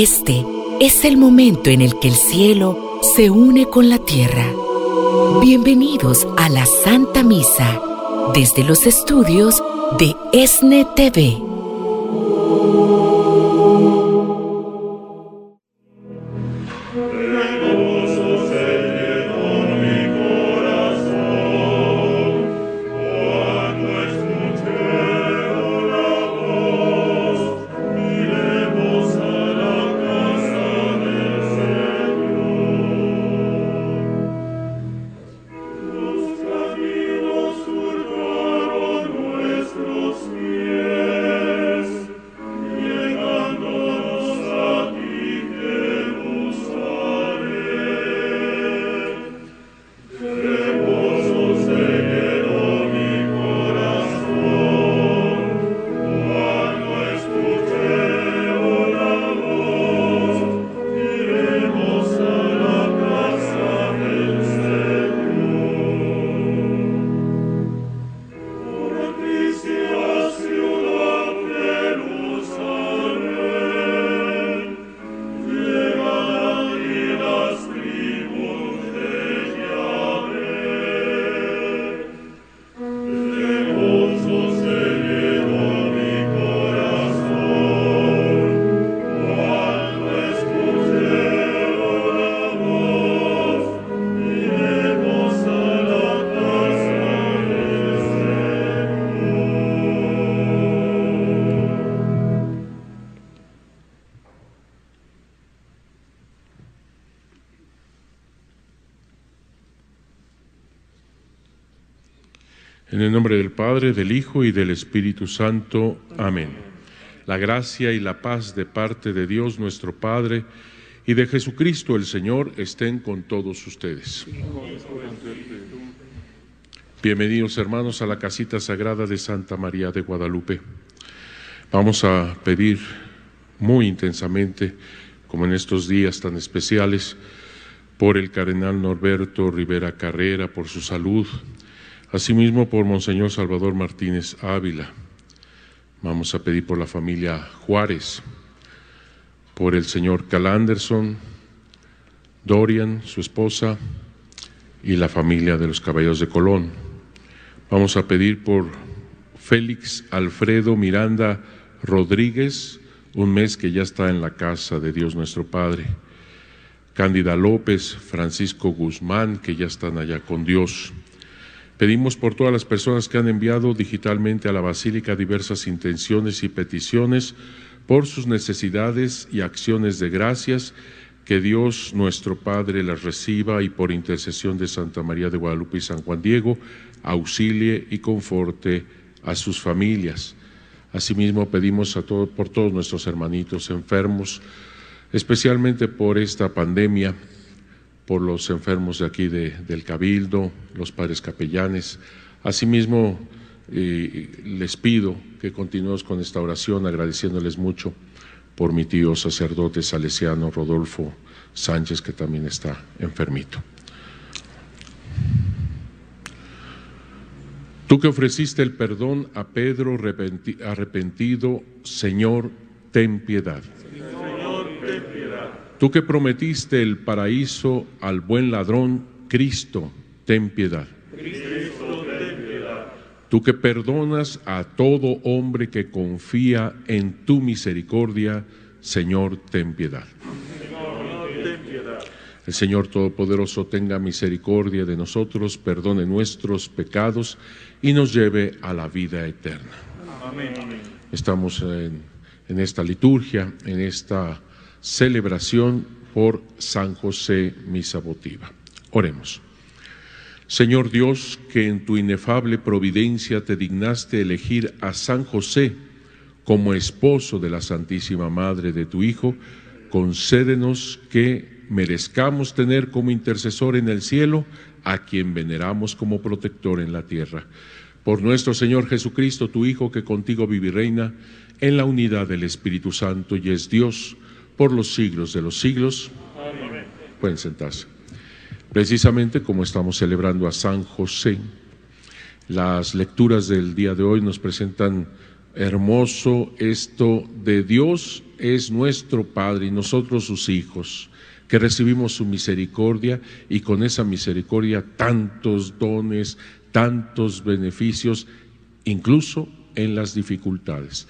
Este es el momento en el que el cielo se une con la tierra. Bienvenidos a la Santa Misa, desde los estudios de Esne TV. En el nombre del Padre, del Hijo y del Espíritu Santo. Amén. La gracia y la paz de parte de Dios nuestro Padre y de Jesucristo el Señor estén con todos ustedes. Bienvenidos, hermanos, a la casita sagrada de Santa María de Guadalupe. Vamos a pedir muy intensamente, como en estos días tan especiales, por el cardenal Norberto Rivera Carrera, por su salud. Asimismo, por Monseñor Salvador Martínez Ávila. Vamos a pedir por la familia Juárez, por el señor Carl Anderson, Dorian, su esposa, y la familia de los Caballeros de Colón. Vamos a pedir por Félix Alfredo Miranda Rodríguez, un mes que ya está en la casa de Dios nuestro Padre. Cándida López, Francisco Guzmán, que ya están allá con Dios. Pedimos por todas las personas que han enviado digitalmente a la Basílica diversas intenciones y peticiones por sus necesidades y acciones de gracias, que Dios nuestro Padre las reciba y por intercesión de Santa María de Guadalupe y San Juan Diego, auxilie y conforte a sus familias. Asimismo pedimos por todos nuestros hermanitos enfermos, especialmente por esta pandemia, por los enfermos de aquí del Cabildo, los padres capellanes. Asimismo, les pido que continuemos con esta oración, agradeciéndoles mucho por mi tío sacerdote salesiano Rodolfo Sánchez, que también está enfermito. Tú que ofreciste el perdón a Pedro arrepentido, Señor, ten piedad. Tú que prometiste el paraíso al buen ladrón, Cristo, ten piedad. Cristo, ten piedad. Tú que perdonas a todo hombre que confía en tu misericordia, Señor, ten piedad. Señor, ten piedad. El Señor Todopoderoso tenga misericordia de nosotros, perdone nuestros pecados y nos lleve a la vida eterna. Amén. Estamos en esta liturgia, en esta celebración por San José, misa votiva. Oremos. Señor Dios, que en tu inefable providencia te dignaste elegir a San José como esposo de la Santísima Madre de tu Hijo, concédenos que merezcamos tener como intercesor en el cielo a quien veneramos como protector en la tierra. Por nuestro Señor Jesucristo, tu Hijo, que contigo vive y reina en la unidad del Espíritu Santo y es Dios, por los siglos de los siglos. Amén. Pueden sentarse. Precisamente como estamos celebrando a San José, las lecturas del día de hoy nos presentan hermoso esto de Dios es nuestro Padre y nosotros sus hijos, que recibimos su misericordia y con esa misericordia tantos dones, tantos beneficios, incluso en las dificultades.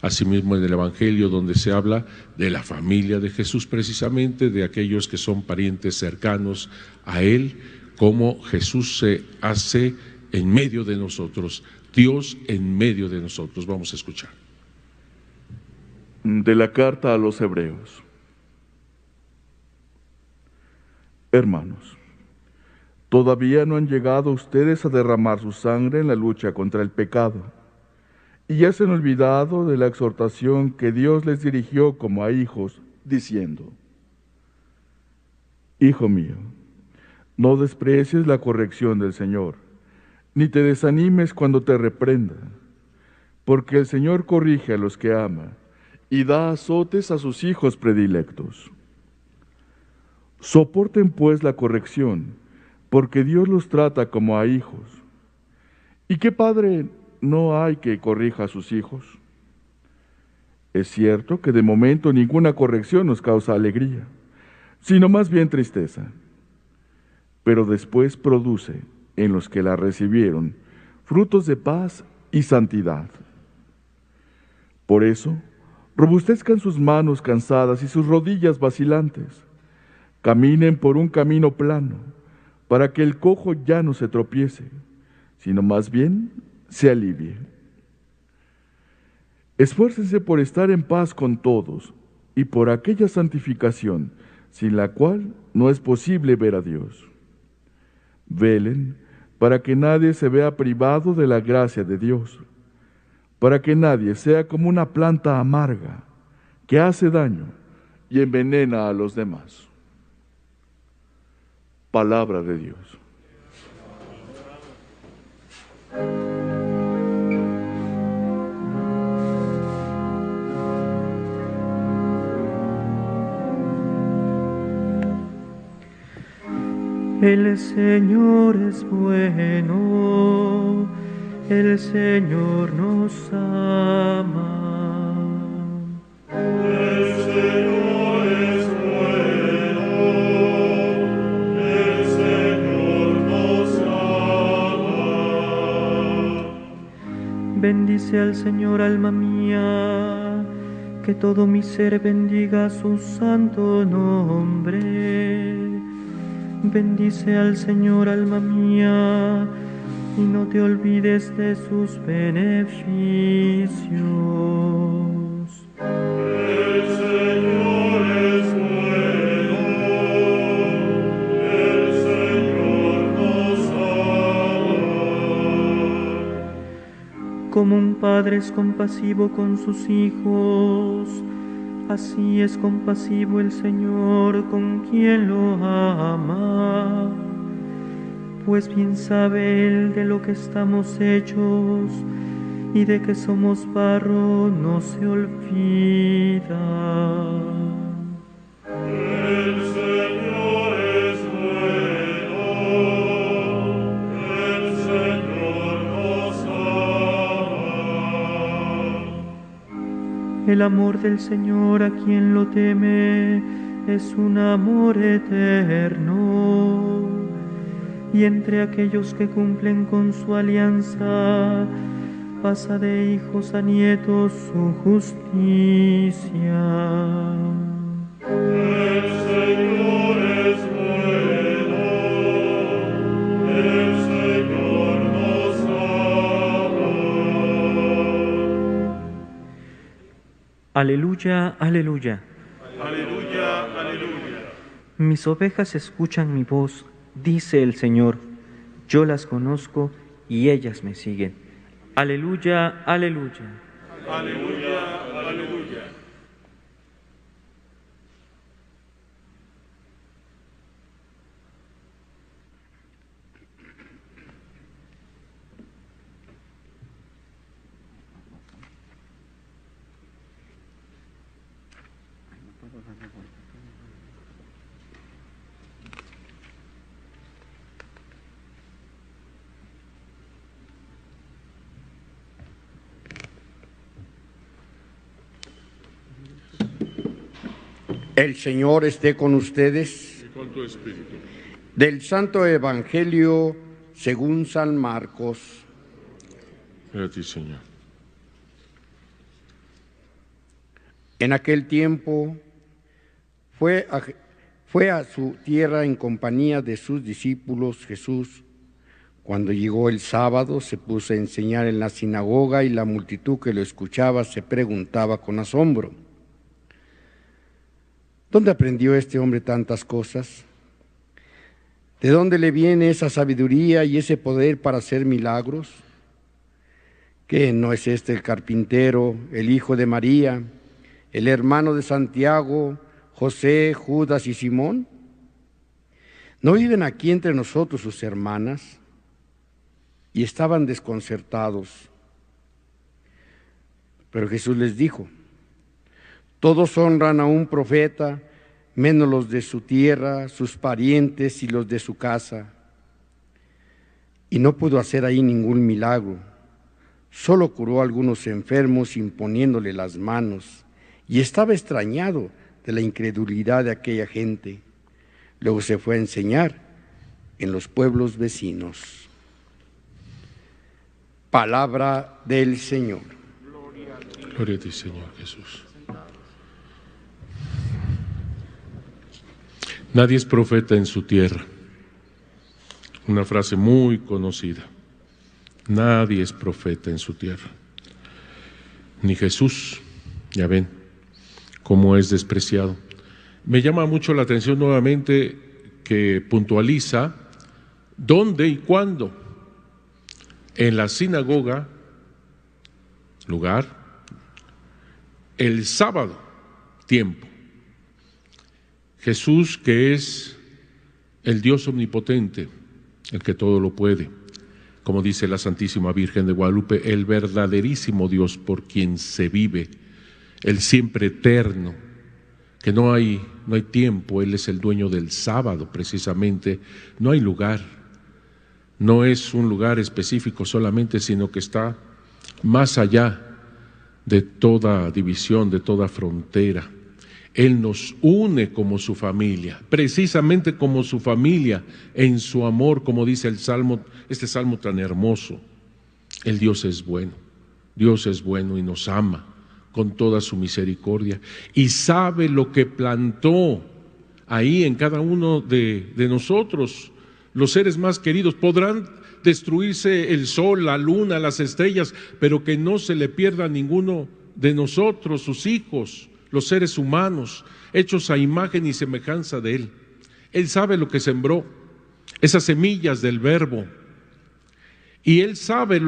Asimismo en el Evangelio donde se habla de la familia de Jesús, precisamente de aquellos que son parientes cercanos a Él, como Jesús se hace en medio de nosotros, Dios en medio de nosotros. Vamos a escuchar. De la carta a los Hebreos. Hermanos, todavía no han llegado ustedes a derramar su sangre en la lucha contra el pecado, y ya se han olvidado de la exhortación que Dios les dirigió como a hijos, diciendo: Hijo mío, no desprecies la corrección del Señor, ni te desanimes cuando te reprenda, porque el Señor corrige a los que ama, y da azotes a sus hijos predilectos. Soporten pues la corrección, porque Dios los trata como a hijos. ¿Y qué padre no hay que corrija a sus hijos? Es cierto que de momento ninguna corrección nos causa alegría, sino más bien tristeza, pero después produce en los que la recibieron frutos de paz y santidad. Por eso, robustezcan sus manos cansadas y sus rodillas vacilantes. Caminen por un camino plano, para que el cojo ya no se tropiece, sino más bien se alivie. Esfuércense por estar en paz con todos y por aquella santificación sin la cual no es posible ver a Dios. Velen para que nadie se vea privado de la gracia de Dios, para que nadie sea como una planta amarga que hace daño y envenena a los demás. Palabra de Dios. El Señor es bueno, el Señor nos ama. El Señor es bueno, el Señor nos ama. Bendice al Señor, alma mía, que todo mi ser bendiga su santo nombre. Bendice al Señor, alma mía, y no te olvides de sus beneficios. El Señor es bueno, el Señor nos ama. Como un padre es compasivo con sus hijos, así es compasivo el Señor con quien lo ama, pues bien sabe Él de lo que estamos hechos y de que somos barro no se olvida. El Señor es bueno, el Señor nos ama. El amor del Señor a quien lo teme es un amor eterno, y entre aquellos que cumplen con su alianza pasa de hijos a nietos su justicia. El Señor es bueno, el Señor nos ama. Aleluya, aleluya. Aleluya, aleluya. Mis ovejas escuchan mi voz, dice el Señor, yo las conozco y ellas me siguen. Aleluya, aleluya. Aleluya, aleluya. El Señor esté con ustedes. Y con tu espíritu. Del Santo Evangelio según San Marcos. A ti, Señor. En aquel tiempo fue a su tierra en compañía de sus discípulos Jesús. Cuando llegó el sábado, se puso a enseñar en la sinagoga y la multitud que lo escuchaba se preguntaba con asombro: ¿dónde aprendió este hombre tantas cosas? ¿De dónde le viene esa sabiduría y ese poder para hacer milagros? ¿Qué no es este el carpintero, el hijo de María, el hermano de Santiago, José, Judas y Simón? ¿No viven aquí entre nosotros sus hermanas? Y estaban desconcertados. Pero Jesús les dijo: todos honran a un profeta, menos los de su tierra, sus parientes y los de su casa. Y no pudo hacer ahí ningún milagro. Solo curó a algunos enfermos imponiéndole las manos. Y estaba extrañado de la incredulidad de aquella gente. Luego se fue a enseñar en los pueblos vecinos. Palabra del Señor. Gloria a ti, Señor Jesús. Nadie es profeta en su tierra. Una frase muy conocida. Nadie es profeta en su tierra. Ni Jesús. Ya ven cómo es despreciado. Me llama mucho la atención nuevamente que puntualiza dónde y cuándo. En la sinagoga, lugar, el sábado, tiempo. Jesús, que es el Dios omnipotente, el que todo lo puede, como dice la Santísima Virgen de Guadalupe, el verdaderísimo Dios por quien se vive, el siempre eterno, que no hay tiempo. Él es el dueño del sábado, precisamente. No hay lugar. No es un lugar específico solamente, sino que está más allá de toda división, de toda frontera. Él nos une como su familia, precisamente como su familia, en su amor, como dice el Salmo, este Salmo tan hermoso. El Dios es bueno y nos ama con toda su misericordia. Y sabe lo que plantó ahí en cada uno de nosotros. Los seres más queridos podrán destruirse el sol, la luna, las estrellas, pero que no se le pierda a ninguno de nosotros, sus hijos, los seres humanos, hechos a imagen y semejanza de Él. Él sabe lo que sembró, esas semillas del Verbo. Y Él sabe de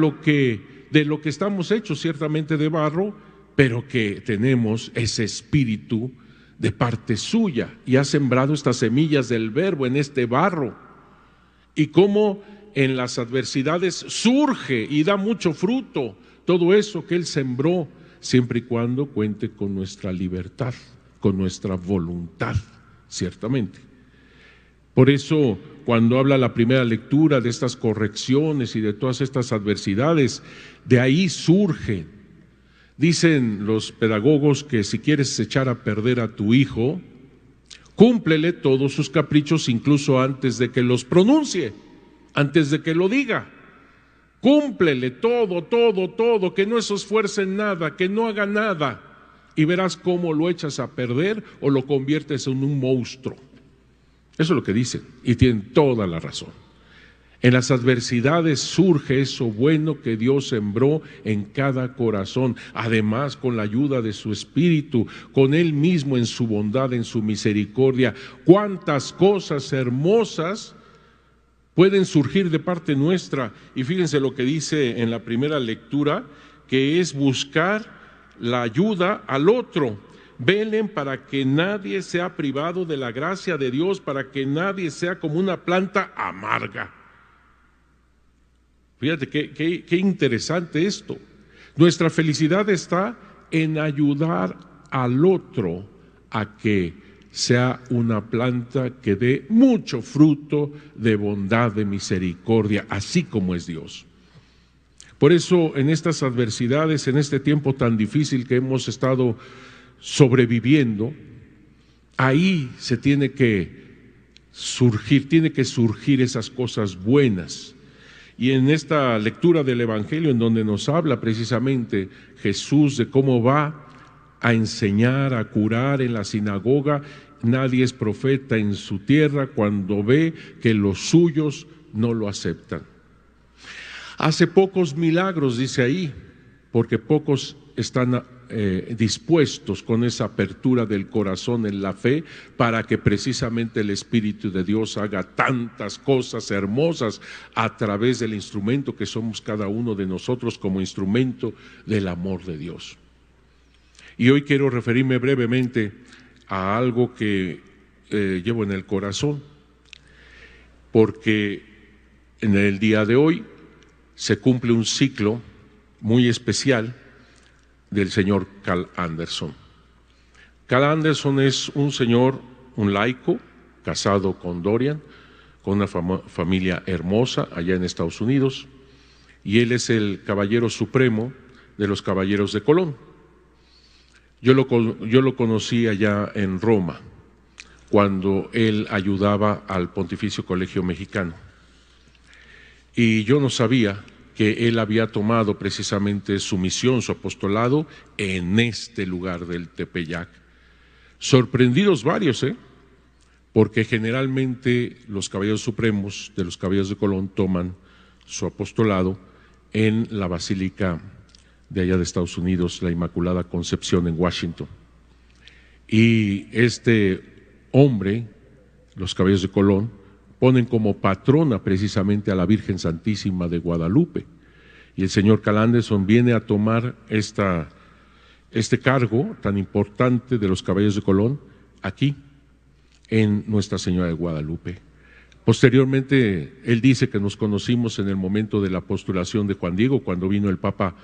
lo que estamos hechos, ciertamente de barro, pero que tenemos ese espíritu de parte suya y ha sembrado estas semillas del Verbo en este barro. Y cómo en las adversidades surge y da mucho fruto todo eso que Él sembró, siempre y cuando cuente con nuestra libertad, con nuestra voluntad, ciertamente. Por eso, cuando habla la primera lectura de estas correcciones y de todas estas adversidades, de ahí surgen. Dicen los pedagogos que si quieres echar a perder a tu hijo, cúmplele todos sus caprichos, incluso antes de que los pronuncie, antes de que lo diga. Cúmplele todo, que no se esfuerce en nada, que no haga nada. Y verás cómo lo echas a perder o lo conviertes en un monstruo. Eso es lo que dicen, y tienen toda la razón. En las adversidades surge eso bueno que Dios sembró en cada corazón. Además, con la ayuda de su Espíritu, con Él mismo en su bondad, en su misericordia. Cuántas cosas hermosas pueden surgir de parte nuestra. Y fíjense lo que dice en la primera lectura, que es buscar la ayuda al otro. Velen para que nadie sea privado de la gracia de Dios, para que nadie sea como una planta amarga. Fíjate qué interesante esto. Nuestra felicidad está en ayudar al otro a que sea una planta que dé mucho fruto de bondad, de misericordia, así como es Dios. Por eso, en estas adversidades, en este tiempo tan difícil que hemos estado sobreviviendo, Ahí se tiene que surgir, esas cosas buenas. Y en esta lectura del Evangelio, en donde nos habla precisamente Jesús de cómo va a enseñar, a curar en la sinagoga, nadie es profeta en su tierra cuando ve que los suyos no lo aceptan. Hace pocos milagros, dice ahí, porque pocos están dispuestos con esa apertura del corazón en la fe para que precisamente el Espíritu de Dios haga tantas cosas hermosas a través del instrumento que somos cada uno de nosotros como instrumento del amor de Dios. Y hoy quiero referirme brevemente a algo que llevo en el corazón, porque en el día de hoy se cumple un ciclo muy especial del señor Carl Anderson. Carl Anderson es un señor, un laico, casado con Dorian, con una familia hermosa allá en Estados Unidos, y él es el caballero supremo de los caballeros de Colón. Yo lo conocí allá en Roma, cuando él ayudaba al Pontificio Colegio Mexicano. Y yo no sabía que él había tomado precisamente su misión, su apostolado, en este lugar del Tepeyac. Sorprendidos varios, porque generalmente los caballeros supremos de los caballeros de Colón toman su apostolado en la Basílica de allá de Estados Unidos, la Inmaculada Concepción en Washington. Y este hombre, los caballeros de Colón, ponen como patrona precisamente a la Virgen Santísima de Guadalupe. Y el señor Carl Anderson viene a tomar este cargo tan importante de los caballeros de Colón aquí, en Nuestra Señora de Guadalupe. Posteriormente, él dice que nos conocimos en el momento de la postulación de Juan Diego, cuando vino el Papa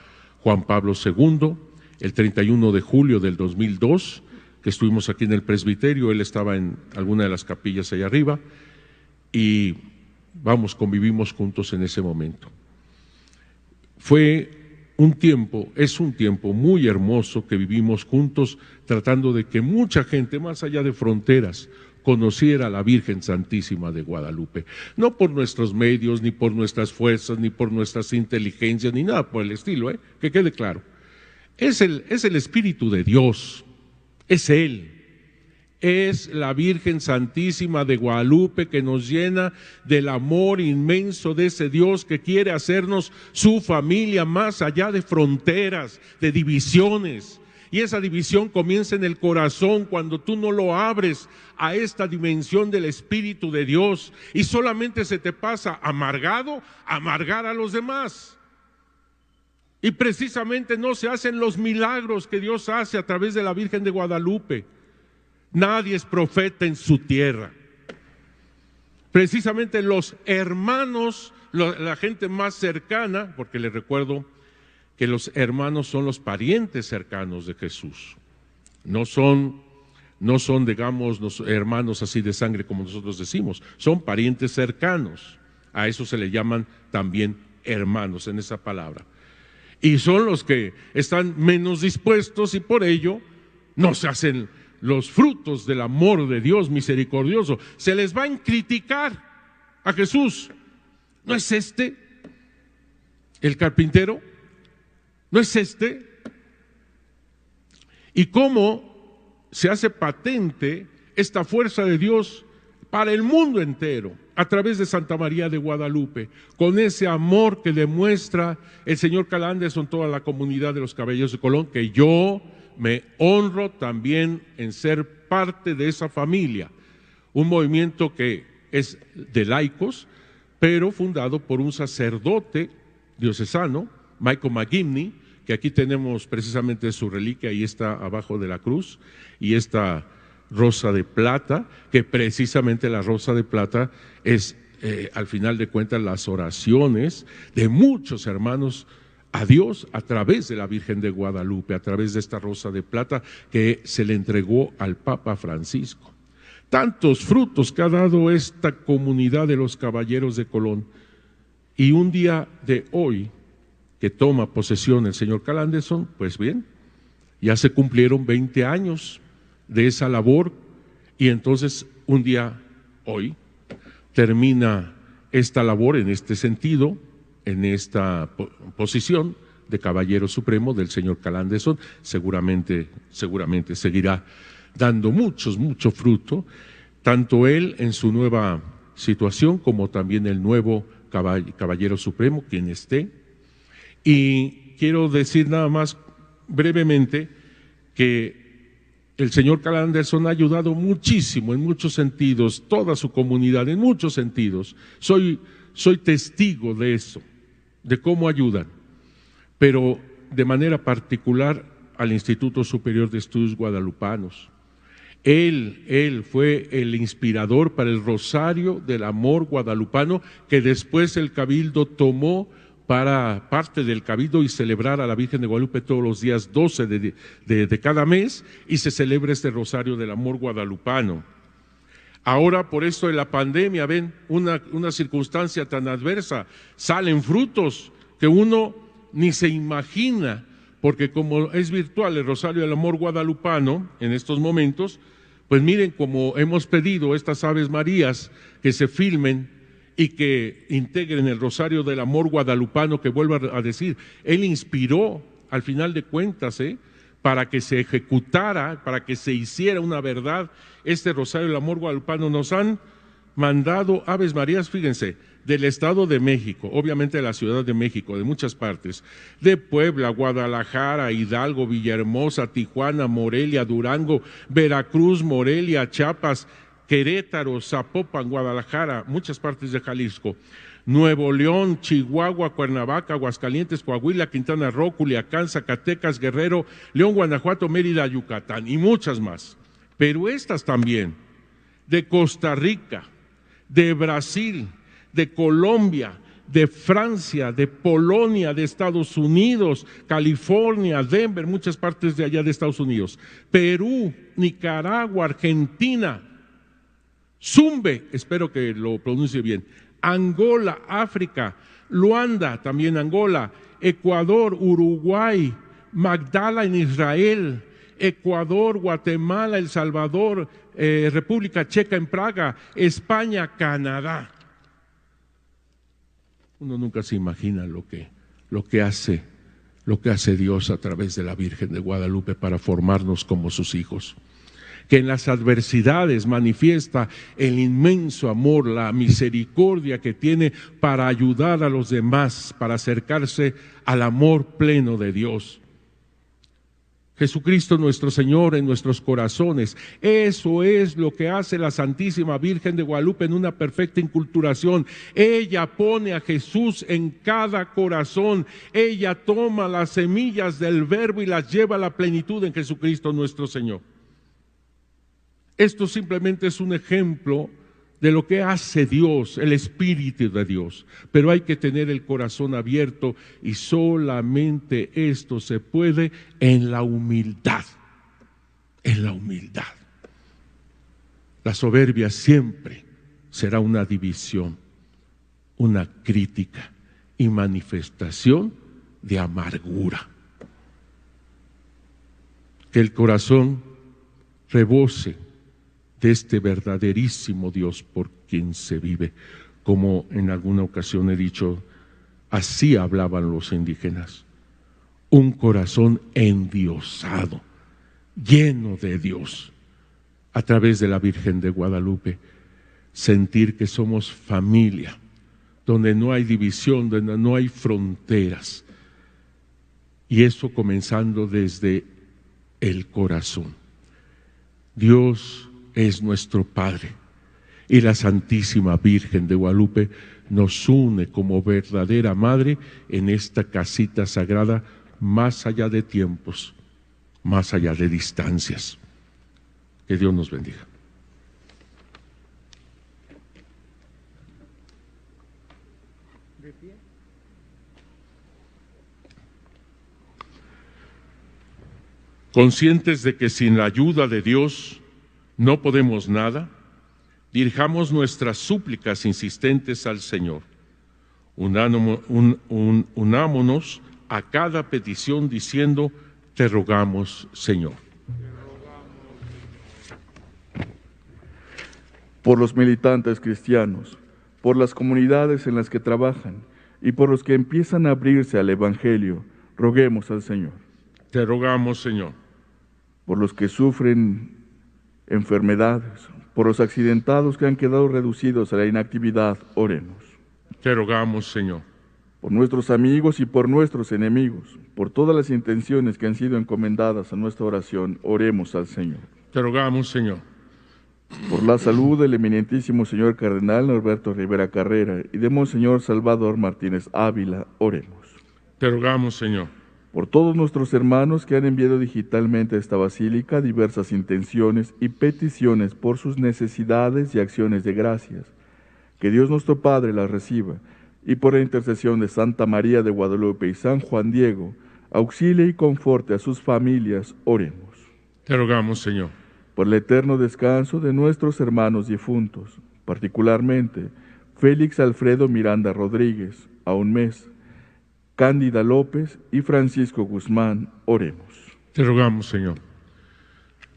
Juan Pablo II, el 31 de julio del 2002, que estuvimos aquí en el presbiterio. Él estaba en alguna de las capillas allá arriba, y convivimos juntos en ese momento. Es un tiempo muy hermoso que vivimos juntos, tratando de que mucha gente, más allá de fronteras, conociera a la Virgen Santísima de Guadalupe. No por nuestros medios, ni por nuestras fuerzas, ni por nuestras inteligencias, ni nada por el estilo, que quede claro. Es el Espíritu de Dios, es Él. Es la Virgen Santísima de Guadalupe que nos llena del amor inmenso de ese Dios que quiere hacernos su familia más allá de fronteras, de divisiones. Y esa división comienza en el corazón cuando tú no lo abres a esta dimensión del Espíritu de Dios y solamente se te pasa amargado, amargar a los demás. Y precisamente no se hacen los milagros que Dios hace a través de la Virgen de Guadalupe. Nadie es profeta en su tierra. Precisamente los hermanos, la gente más cercana, porque les recuerdo que los hermanos son los parientes cercanos de Jesús. No son, digamos, los hermanos así de sangre como nosotros decimos, son parientes cercanos. A eso se le llaman también hermanos en esa palabra. Y son los que están menos dispuestos y por ello no se hacen los frutos del amor de Dios misericordioso. Se les va a criticar a Jesús. ¿No es este el carpintero? ¿No es este? ¿Y cómo se hace patente esta fuerza de Dios para el mundo entero a través de Santa María de Guadalupe, con ese amor que demuestra el señor Carl Anderson, toda la comunidad de los caballeros de Colón, que yo me honro también en ser parte de esa familia? Un movimiento que es de laicos, pero fundado por un sacerdote diocesano, Michael McGimney, que aquí tenemos precisamente su reliquia, ahí está abajo de la cruz, y esta rosa de plata, que precisamente la rosa de plata es, al final de cuentas, las oraciones de muchos hermanos a Dios a través de la Virgen de Guadalupe, a través de esta rosa de plata que se le entregó al Papa Francisco. Tantos frutos que ha dado esta comunidad de los caballeros de Colón. Y un día de hoy que toma posesión el señor Carl Anderson, pues bien, ya se cumplieron 20 años de esa labor Y entonces, un día, hoy, termina esta labor en este sentido, en esta posición de Caballero Supremo del señor Carl Anderson. Seguramente seguirá dando mucho fruto, tanto él en su nueva situación como también el nuevo Caballero Supremo, quien esté. Y quiero decir nada más brevemente que el señor Carl Anderson ha ayudado muchísimo, en muchos sentidos, toda su comunidad, en muchos sentidos. Soy testigo de eso, de cómo ayudan, pero de manera particular al Instituto Superior de Estudios Guadalupanos. Él fue el inspirador para el Rosario del Amor Guadalupano, que después el Cabildo tomó para parte del Cabildo y celebrar a la Virgen de Guadalupe todos los días 12 de cada mes, y se celebra este Rosario del Amor Guadalupano. Ahora, por esto de la pandemia, ven, una circunstancia tan adversa, salen frutos que uno ni se imagina, porque como es virtual el Rosario del Amor Guadalupano en estos momentos, pues miren, como hemos pedido estas Aves Marías que se filmen y que integren el Rosario del Amor Guadalupano, que vuelva a decir, él inspiró, al final de cuentas, para que se ejecutara, para que se hiciera una verdad, este Rosario del Amor Guadalupano. Nos han mandado Aves Marías, fíjense, del Estado de México, obviamente de la Ciudad de México, de muchas partes, de Puebla, Guadalajara, Hidalgo, Villahermosa, Tijuana, Morelia, Durango, Veracruz, Morelia, Chiapas, Querétaro, Zapopan, Guadalajara, muchas partes de Jalisco, Nuevo León, Chihuahua, Cuernavaca, Aguascalientes, Coahuila, Quintana Roo, Culiacán, Zacatecas, Guerrero, León, Guanajuato, Mérida, Yucatán y muchas más. Pero estas también, de Costa Rica, de Brasil, de Colombia, de Francia, de Polonia, de Estados Unidos, California, Denver, muchas partes de allá de Estados Unidos, Perú, Nicaragua, Argentina, Zumbe, espero que lo pronuncie bien, Angola, África, Luanda, también Angola, Ecuador, Uruguay, Magdala en Israel, Ecuador, Guatemala, El Salvador, República Checa en Praga, España, Canadá. Uno nunca se imagina lo que hace Dios a través de la Virgen de Guadalupe para formarnos como sus hijos, que en las adversidades manifiesta el inmenso amor, la misericordia que tiene para ayudar a los demás, para acercarse al amor pleno de Dios. Jesucristo nuestro Señor en nuestros corazones, eso es lo que hace la Santísima Virgen de Guadalupe en una perfecta inculturación. Ella pone a Jesús en cada corazón, ella toma las semillas del Verbo y las lleva a la plenitud en Jesucristo nuestro Señor. Esto simplemente es un ejemplo de lo que hace Dios, el Espíritu de Dios. Pero hay que tener el corazón abierto, y solamente esto se puede en la humildad. En la humildad. La soberbia siempre será una división, una crítica y manifestación de amargura. Que el corazón rebose de este verdaderísimo Dios por quien se vive, como en alguna ocasión he dicho, así hablaban los indígenas, un corazón endiosado, lleno de Dios, a través de la Virgen de Guadalupe, sentir que somos familia, donde no hay división, donde no hay fronteras, y eso comenzando desde el corazón. Dios es nuestro Padre, y la Santísima Virgen de Guadalupe nos une como verdadera madre en esta casita sagrada, más allá de tiempos, más allá de distancias. Que Dios nos bendiga. Conscientes de que sin la ayuda de Dios no podemos nada, dirijamos nuestras súplicas insistentes al Señor. Unámonos a cada petición diciendo, te rogamos, Señor. por los militantes cristianos, por las comunidades en las que trabajan y por los que empiezan a abrirse al Evangelio, roguemos al Señor. Te rogamos, Señor. Por los que sufren enfermedades, por los accidentados que han quedado reducidos a la inactividad, oremos. Te rogamos, Señor. Por nuestros amigos y por nuestros enemigos, por todas las intenciones que han sido encomendadas a nuestra oración, oremos al Señor. Te rogamos, Señor. Por la salud del eminentísimo señor Cardenal Norberto Rivera Carrera y de Monseñor Salvador Martínez Ávila, oremos. Te rogamos, Señor. Por todos nuestros hermanos que han enviado digitalmente a esta basílica diversas intenciones y peticiones por sus necesidades y acciones de gracias, que Dios nuestro Padre las reciba, y por la intercesión de Santa María de Guadalupe y San Juan Diego, auxilie y conforte a sus familias, oremos. Te rogamos, Señor. Por el eterno descanso de nuestros hermanos difuntos, particularmente Félix Alfredo Miranda Rodríguez, a un mes, Cándida López y Francisco Guzmán, oremos. Te rogamos, Señor.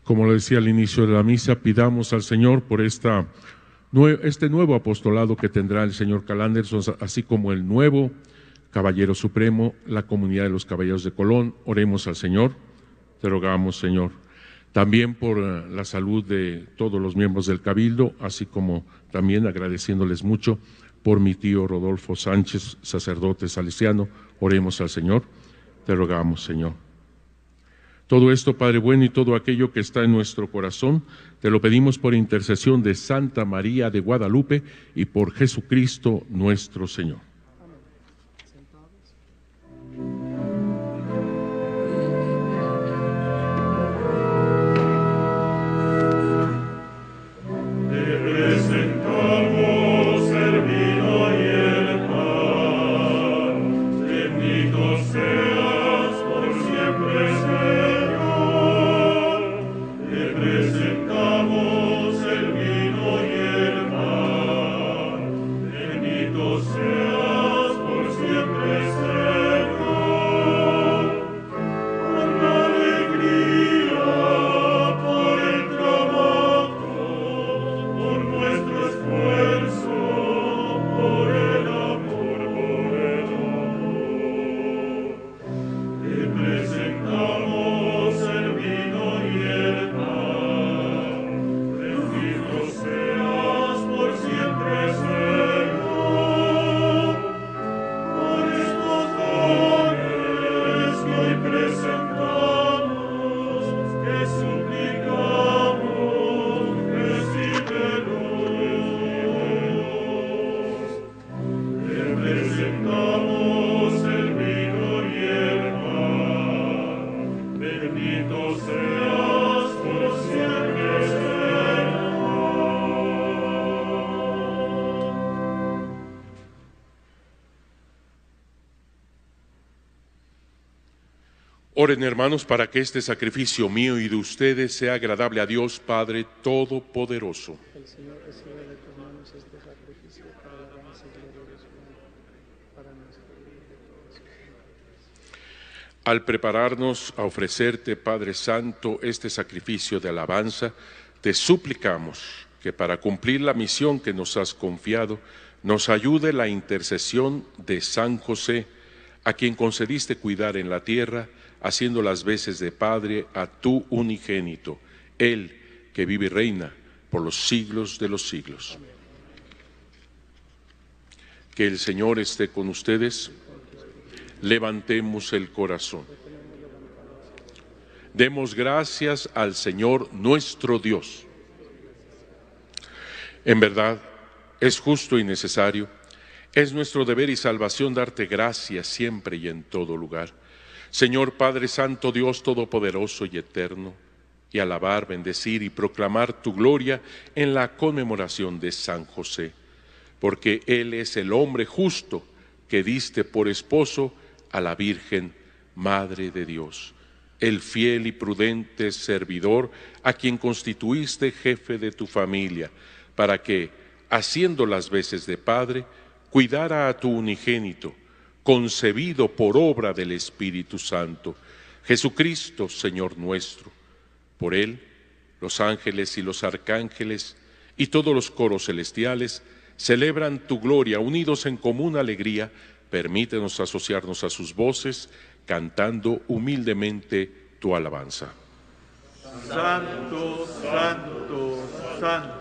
Como le decía al inicio de la misa, pidamos al Señor por este nuevo apostolado que tendrá el señor Carl Anderson, así como el nuevo Caballero Supremo, la Comunidad de los Caballeros de Colón. Oremos al Señor. Te rogamos, Señor. También por la salud de todos los miembros del Cabildo, así como también agradeciéndoles mucho por mi tío Rodolfo Sánchez, sacerdote salesiano. Oremos al Señor. Te rogamos, Señor. Todo esto, Padre bueno, y todo aquello que está en nuestro corazón, te lo pedimos por intercesión de Santa María de Guadalupe y por Jesucristo nuestro Señor. Oren, hermanos, para que este sacrificio mío y de ustedes sea agradable a Dios Padre Todopoderoso. El Señor recibe de tus manos este sacrificio para la alabanza y gloria suya, para nuestro bien y de todos sus hermanos. Al prepararnos a ofrecerte, Padre Santo, este sacrificio de alabanza, te suplicamos que para cumplir la misión que nos has confiado, nos ayude la intercesión de San José, a quien concediste cuidar en la tierra, haciendo las veces de Padre a tu unigénito, Él que vive y reina por los siglos de los siglos. Amén. Que el Señor esté con ustedes. Levantemos el corazón. Demos gracias al Señor nuestro Dios. En verdad, es justo y necesario, es nuestro deber y salvación darte gracias siempre y en todo lugar, Señor Padre Santo, Dios Todopoderoso y Eterno, y alabar, bendecir y proclamar tu gloria en la conmemoración de San José, porque Él es el hombre justo que diste por esposo a la Virgen, Madre de Dios, el fiel y prudente servidor a quien constituiste jefe de tu familia, para que, haciendo las veces de Padre, cuidara a tu unigénito, concebido por obra del Espíritu Santo, Jesucristo, Señor nuestro. Por Él, los ángeles y los arcángeles, y todos los coros celestiales celebran tu gloria, unidos en común alegría. Permítenos asociarnos a sus voces, cantando humildemente tu alabanza. Santo, santo, santo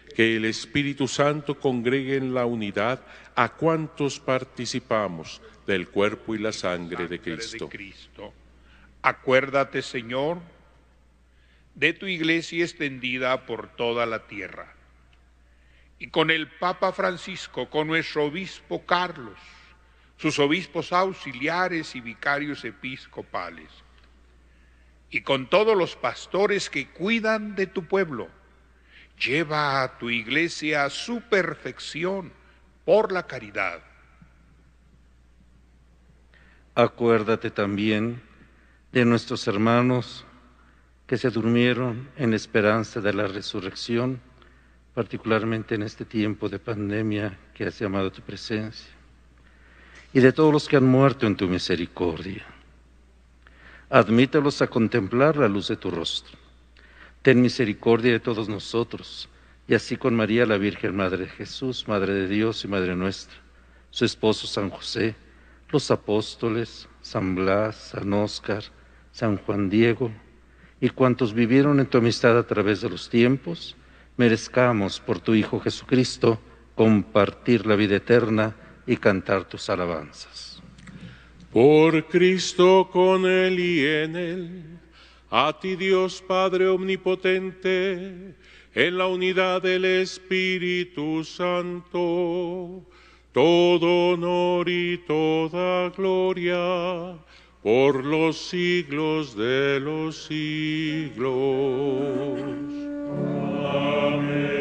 que el Espíritu Santo congregue en la unidad a cuantos participamos del cuerpo y la sangre de Cristo. Acuérdate, Señor, de tu Iglesia extendida por toda la tierra, y con el Papa Francisco, con nuestro obispo Carlos, sus obispos auxiliares y vicarios episcopales, y con todos los pastores que cuidan de tu pueblo. Lleva a tu Iglesia a su perfección por la caridad. Acuérdate también de nuestros hermanos que se durmieron en esperanza de la resurrección, particularmente en este tiempo de pandemia que has llamado a tu presencia, y de todos los que han muerto en tu misericordia. Admítelos a contemplar la luz de tu rostro. Ten misericordia de todos nosotros, y así con María, la Virgen Madre de Jesús, Madre de Dios y Madre nuestra, su esposo San José, los apóstoles, San Blas, San Oscar, San Juan Diego, y cuantos vivieron en tu amistad a través de los tiempos, merezcamos por tu Hijo Jesucristo compartir la vida eterna y cantar tus alabanzas. Por Cristo, con él y en él, a ti, Dios Padre omnipotente, en la unidad del Espíritu Santo, todo honor y toda gloria por los siglos de los siglos. Amén.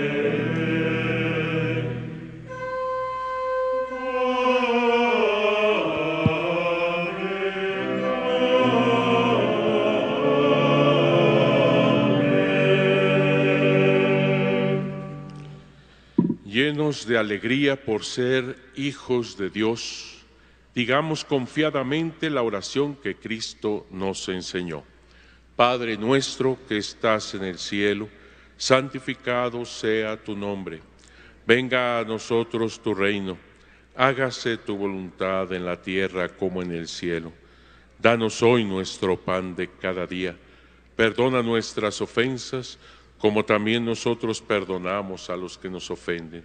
Llenos de alegría por ser hijos de Dios, digamos confiadamente la oración que Cristo nos enseñó. Padre nuestro que estás en el cielo, santificado sea tu nombre. Venga a nosotros tu reino. hágase tu voluntad en la tierra como en el cielo. Danos hoy nuestro pan de cada día. Perdona nuestras ofensas, como también nosotros perdonamos a los que nos ofenden.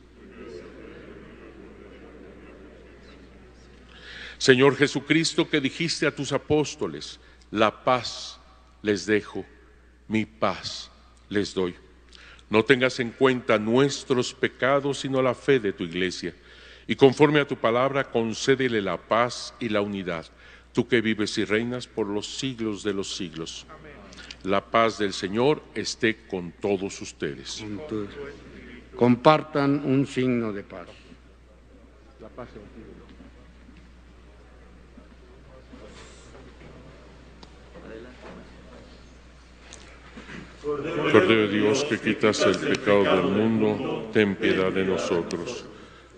Señor Jesucristo, que dijiste a tus apóstoles, la paz les dejo, mi paz les doy. No tengas en cuenta nuestros pecados, sino la fe de tu iglesia. Y conforme a tu palabra, concédele la paz y la unidad, tú que vives y reinas por los siglos de los siglos. Amén. La paz del Señor esté con todos ustedes. Compartan un signo de paz. La paz contigo. Cordero de Dios, que quitas el pecado del mundo, ten piedad de nosotros.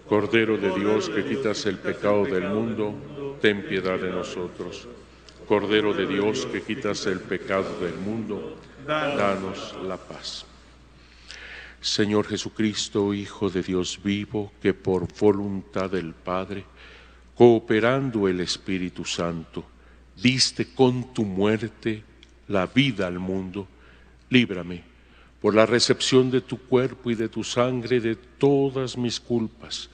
Cordero de Dios, que quitas el pecado del mundo, ten piedad de nosotros. Cordero de Dios, que quitas el pecado del mundo, danos la paz. Señor Jesucristo, Hijo de Dios vivo, que por voluntad del Padre, cooperando el Espíritu Santo, diste con tu muerte la vida al mundo, líbrame, por la recepción de tu cuerpo y de tu sangre, de todas mis culpas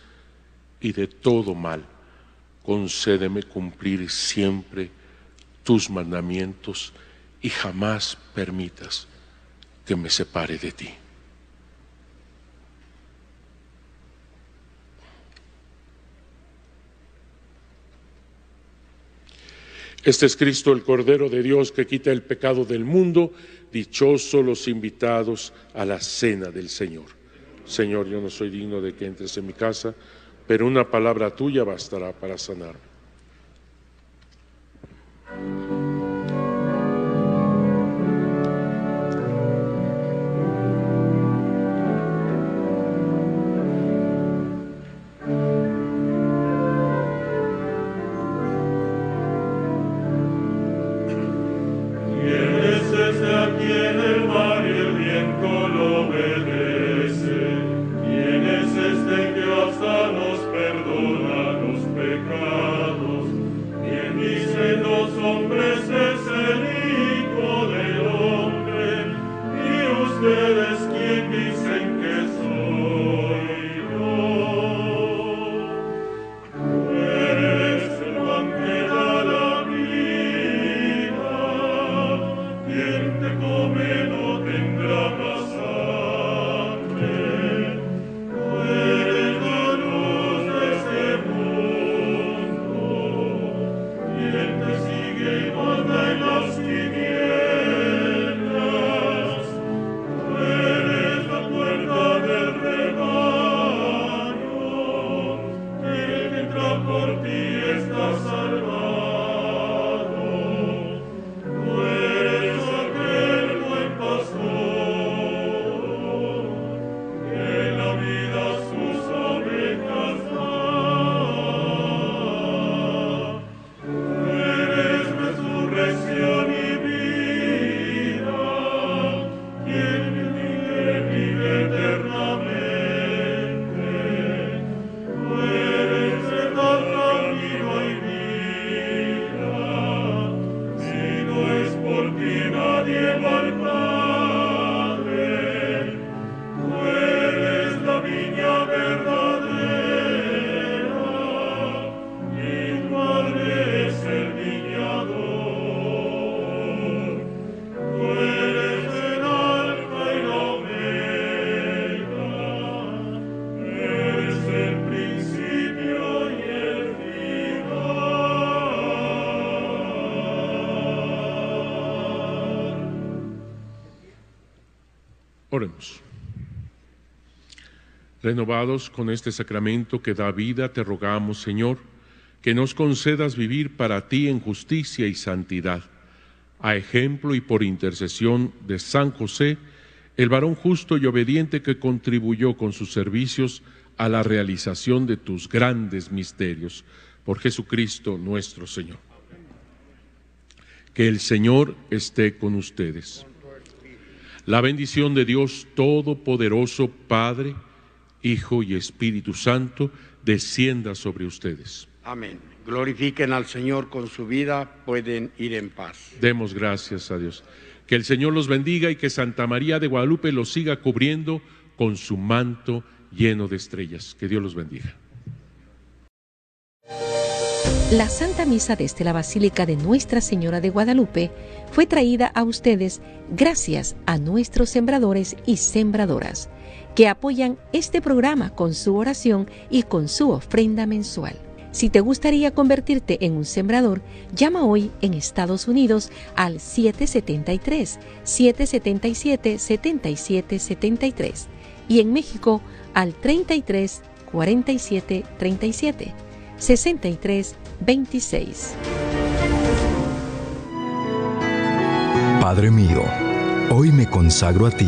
y de todo mal. Concédeme cumplir siempre tus mandamientos y jamás permitas que me separe de ti. Este es Cristo, el Cordero de Dios, que quita el pecado del mundo. Dichosos los invitados a la cena del Señor. Señor, yo no soy digno de que entres en mi casa, pero una palabra tuya bastará para sanarme. Oremos. Renovados con este sacramento que da vida, te rogamos, Señor, que nos concedas vivir para ti en justicia y santidad, a ejemplo y por intercesión de San José, el varón justo y obediente que contribuyó con sus servicios a la realización de tus grandes misterios. Por Jesucristo nuestro Señor. Que el Señor esté con ustedes. La bendición de Dios Todopoderoso, Padre, Hijo y Espíritu Santo, descienda sobre ustedes. Amén. Glorifiquen al Señor con su vida, pueden ir en paz. Demos gracias a Dios. Que el Señor los bendiga y que Santa María de Guadalupe los siga cubriendo con su manto lleno de estrellas. Que Dios los bendiga. La Santa Misa desde la Basílica de Nuestra Señora de Guadalupe fue traída a ustedes gracias a nuestros sembradores y sembradoras que apoyan este programa con su oración y con su ofrenda mensual. Si te gustaría convertirte en un sembrador, llama hoy en Estados Unidos al 773-777-7773 y en México al 33-47-37-63-26. Padre mío, hoy me consagro a ti,